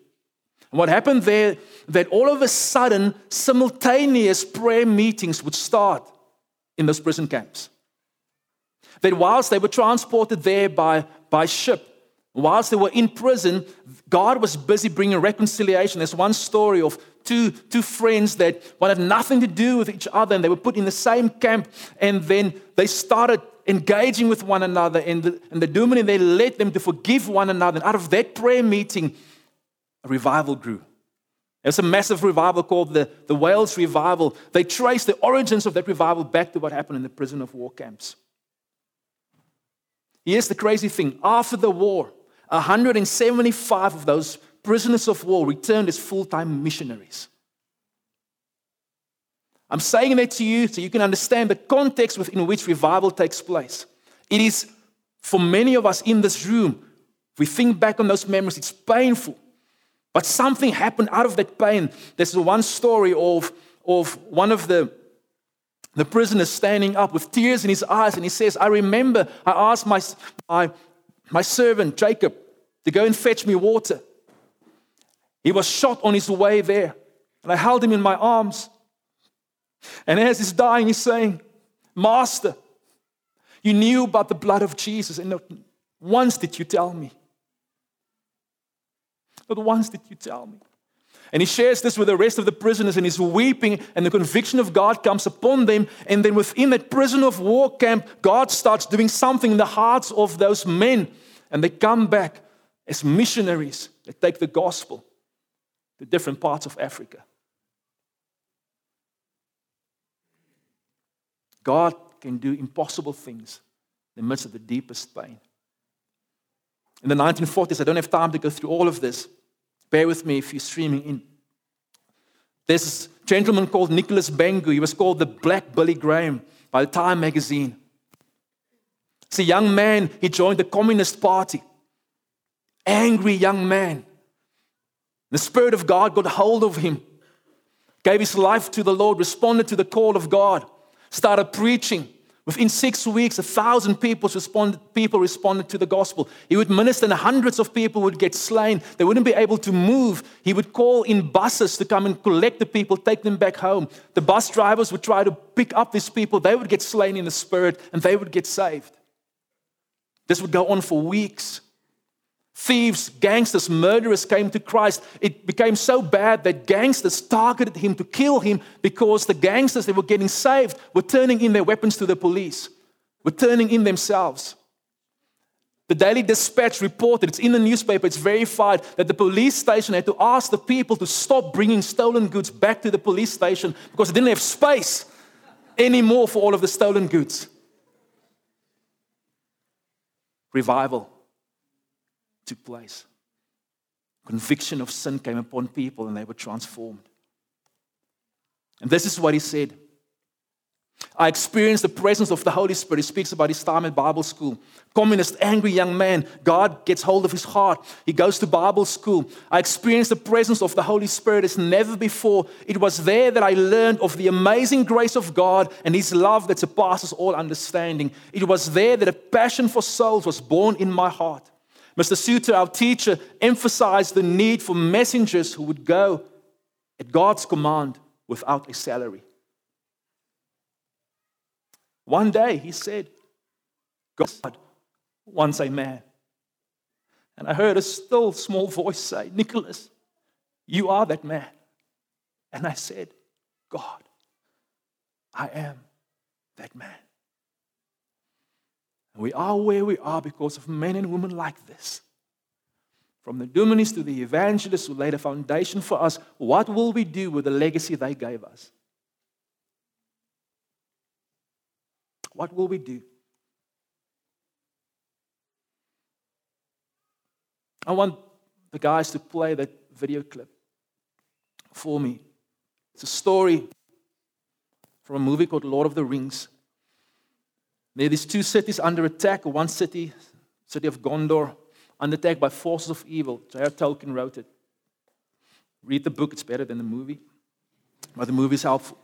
And what happened there, that all of a sudden, simultaneous prayer meetings would start in those prison camps. That whilst they were transported there by, by ship, whilst they were in prison, God was busy bringing reconciliation. There's one story of two, two friends that had nothing to do with each other, and they were put in the same camp, and then they started engaging with one another, and the, and the dominant, and they led them to forgive one another. And out of that prayer meeting, a revival grew. There's a massive revival called the, the Wales Revival. They traced the origins of that revival back to what happened in the prison of war camps. Here's the crazy thing. After the war, one hundred seventy-five of those prisoners of war returned as full-time missionaries. I'm saying that to you so you can understand the context within which revival takes place. It is, for many of us in this room, if we think back on those memories, it's painful. But something happened out of that pain. There's the one story of, of one of the, the prisoners standing up with tears in his eyes, and he says, I remember I asked my, my, my servant, Jacob, to go and fetch me water. He was shot on his way there, and I held him in my arms. And as he's dying, he's saying, Master, you knew about the blood of Jesus, and not once did you tell me. Not once did you tell me. And he shares this with the rest of the prisoners, and he's weeping, and the conviction of God comes upon them. And then within that prison of war camp, God starts doing something in the hearts of those men. And they come back as missionaries. They take the gospel to different parts of Africa. God can do impossible things in the midst of the deepest pain. In the nineteen forties, I don't have time to go through all of this. Bear with me if you're streaming in. There's this gentleman called Nicholas Bengu. He was called the Black Billy Graham by the Time magazine. As a young man, he joined the Communist Party. Angry young man. The Spirit of God got hold of him. Gave his life to the Lord. Responded to the call of God. Started preaching. Within six weeks, a thousand people responded, people responded to the gospel. He would minister, and hundreds of people would get slain. They wouldn't be able to move. He would call in buses to come and collect the people, take them back home. The bus drivers would try to pick up these people. They would get slain in the spirit, and they would get saved. This would go on for weeks. Thieves, gangsters, murderers came to Christ. It became so bad that gangsters targeted him to kill him because the gangsters that were getting saved were turning in their weapons to the police, were turning in themselves. The Daily Dispatch reported, it's in the newspaper, it's verified, that the police station had to ask the people to stop bringing stolen goods back to the police station because they didn't have space anymore for all of the stolen goods. Revival took place. Conviction of sin came upon people, and they were transformed. And this is what he said. I experienced the presence of the Holy Spirit. He speaks about his time at Bible school. Communist, angry young man. God gets hold of his heart. He goes to Bible school. I experienced the presence of the Holy Spirit as never before. It was there that I learned of the amazing grace of God and his love that surpasses all understanding. It was there that a passion for souls was born in my heart. Mister Suter, our teacher, emphasized the need for messengers who would go at God's command without a salary. One day, he said, God wants a man. And I heard a still small voice say, Nicholas, you are that man. And I said, God, I am that man. We are where we are because of men and women like this. From the Duminies to the evangelists who laid a foundation for us, what will we do with the legacy they gave us? What will we do? I want the guys to play that video clip for me. It's a story from a movie called Lord of the Rings. There are these two cities under attack. One city, city of Gondor, under attack by forces of evil. J R Tolkien wrote it. Read the book, it's better than the movie. But the movie's helpful.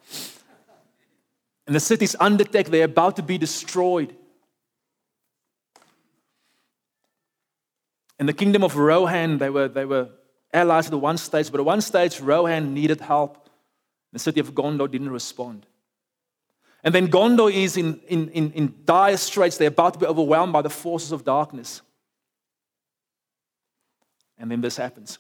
And the city's under attack, they're about to be destroyed. In the kingdom of Rohan, they were they were allies at the one stage, but at one stage, Rohan needed help. The city of Gondor didn't respond. And then Gondor is in, in, in, in dire straits. They're about to be overwhelmed by the forces of darkness. And then this happens.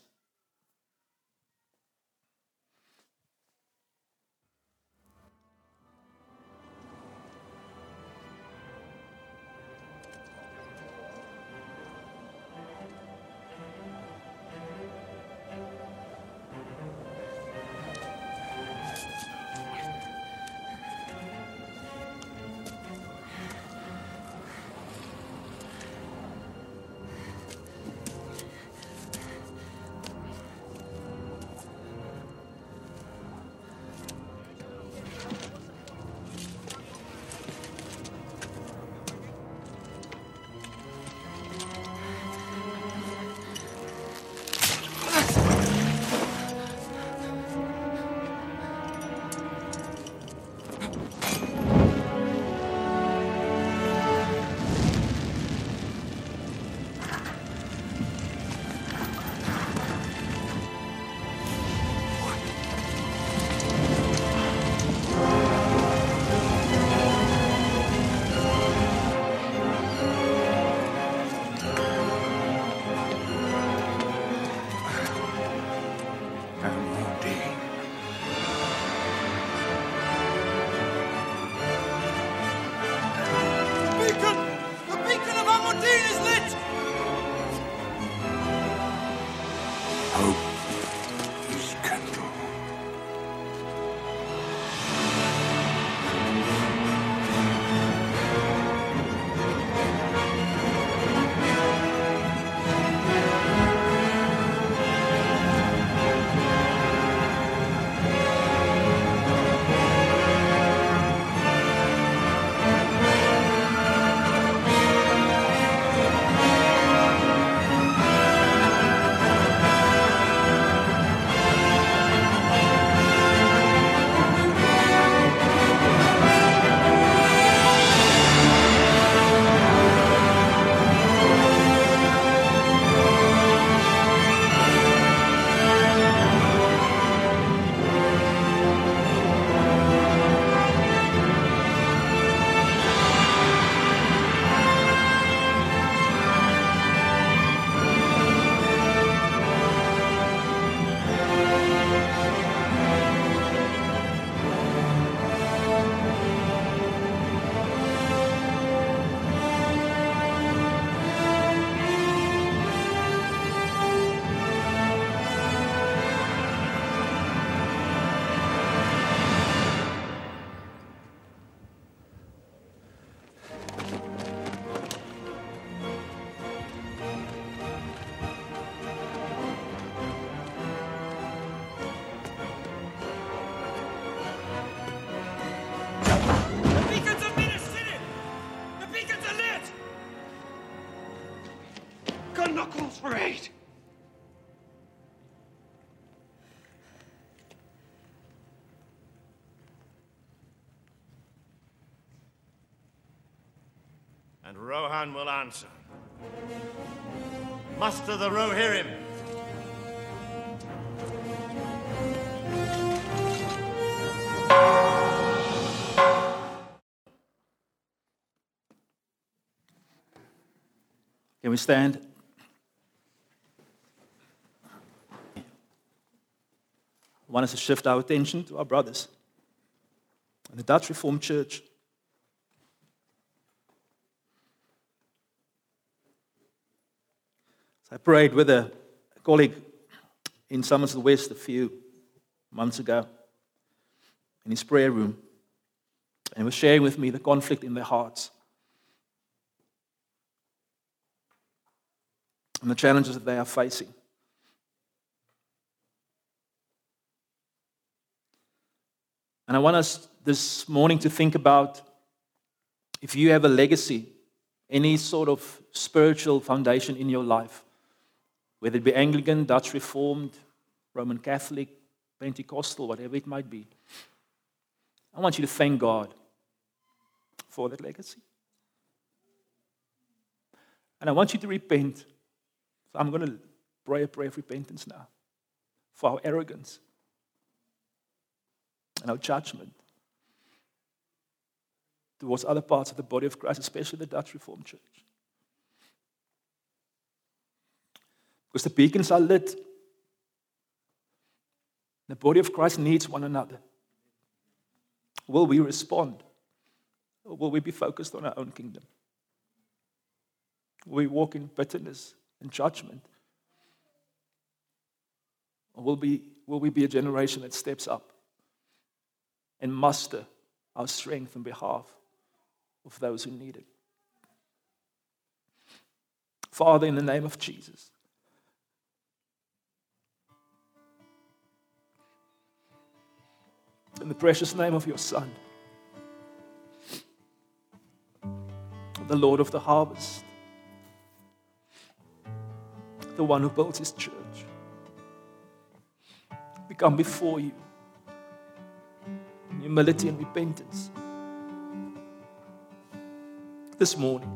And Rohan will answer. Muster the Rohirrim. Can we stand? I want us to shift our attention to our brothers in the Dutch Reformed Church. I prayed with a colleague in Summers of the West a few months ago in his prayer room, and he was sharing with me the conflict in their hearts and the challenges that they are facing. And I want us this morning to think about if you have a legacy, any sort of spiritual foundation in your life, whether it be Anglican, Dutch Reformed, Roman Catholic, Pentecostal, whatever it might be. I want you to thank God for that legacy. And I want you to repent. So I'm going to pray a prayer of repentance now for our arrogance and our judgment towards other parts of the body of Christ, especially the Dutch Reformed Church. Because the beacons are lit. The body of Christ needs one another. Will we respond? Or will we be focused on our own kingdom? Will we walk in bitterness and judgment? Or will we, will we be a generation that steps up and muster our strength on behalf of those who need it? Father, in the name of Jesus, in the precious name of your Son, the Lord of the harvest, the one who builds his church, we come before you in humility and repentance this morning.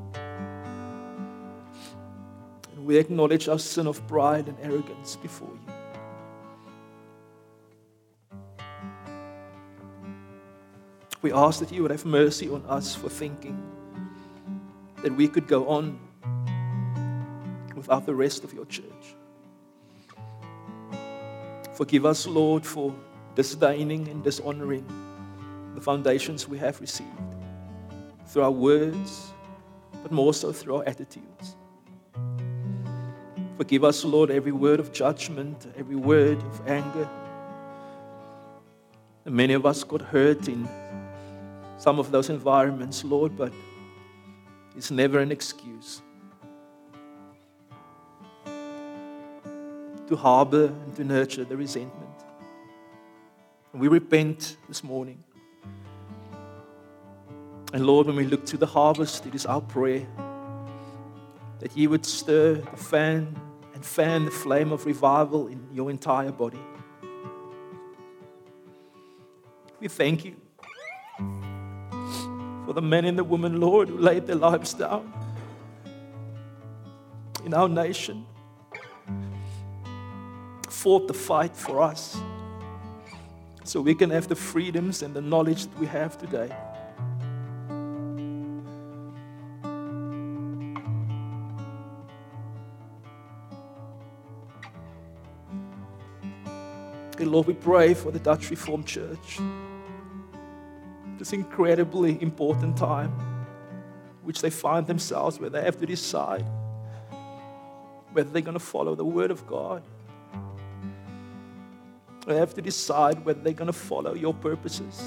And we acknowledge our sin of pride and arrogance before you. We ask that you would have mercy on us for thinking that we could go on without the rest of your church. Forgive us, Lord, for disdaining and dishonoring the foundations we have received through our words, but more so through our attitudes. Forgive us, Lord, every word of judgment, every word of anger. And many of us got hurt in some of those environments, Lord, but it's never an excuse to harbor and to nurture the resentment. And we repent this morning. And Lord, when we look to the harvest, it is our prayer that you would stir the fan and fan the flame of revival in your entire body. We thank you for the men and the women, Lord, who laid their lives down in our nation, fought the fight for us, so we can have the freedoms and the knowledge that we have today. And Lord, we pray for the Dutch Reformed Church. This incredibly important time which they find themselves, where they have to decide whether they're going to follow the Word of God. They have to decide whether they're going to follow your purposes.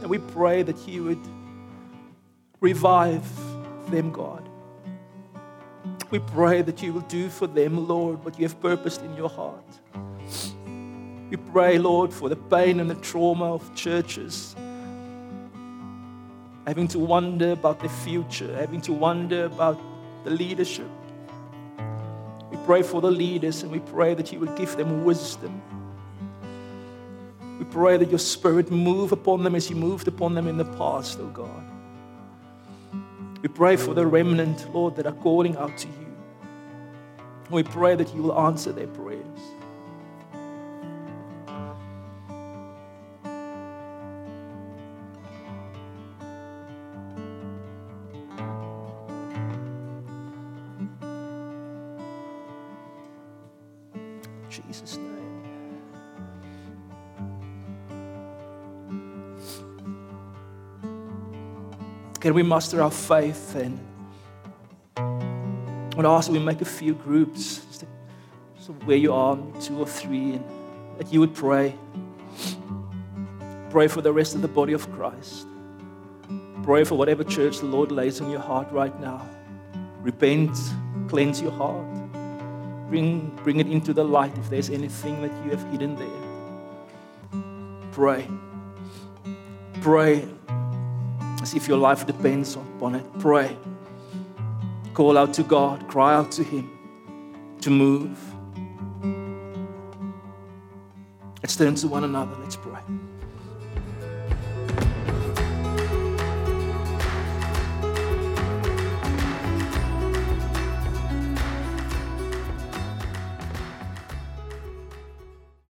And we pray that you would revive them, God. We pray that you will do for them, Lord, what you have purposed in your heart. We pray, Lord, for the pain and the trauma of churches having to wonder about the future, having to wonder about the leadership. We pray for the leaders, and we pray that you will give them wisdom. We pray that your Spirit move upon them as you moved upon them in the past, oh God. We pray for the remnant, Lord, that are calling out to you. We pray that you will answer their prayers. Can we muster our faith? And I want to ask that we make a few groups, so where you are, two or three, and that you would pray. Pray for the rest of the body of Christ. Pray for whatever church the Lord lays on your heart right now. Repent, cleanse your heart. Bring, bring it into the light if there's anything that you have hidden there. Pray. Pray. If your life depends upon it, pray. Call out to God, cry out to Him to move. extends to one another.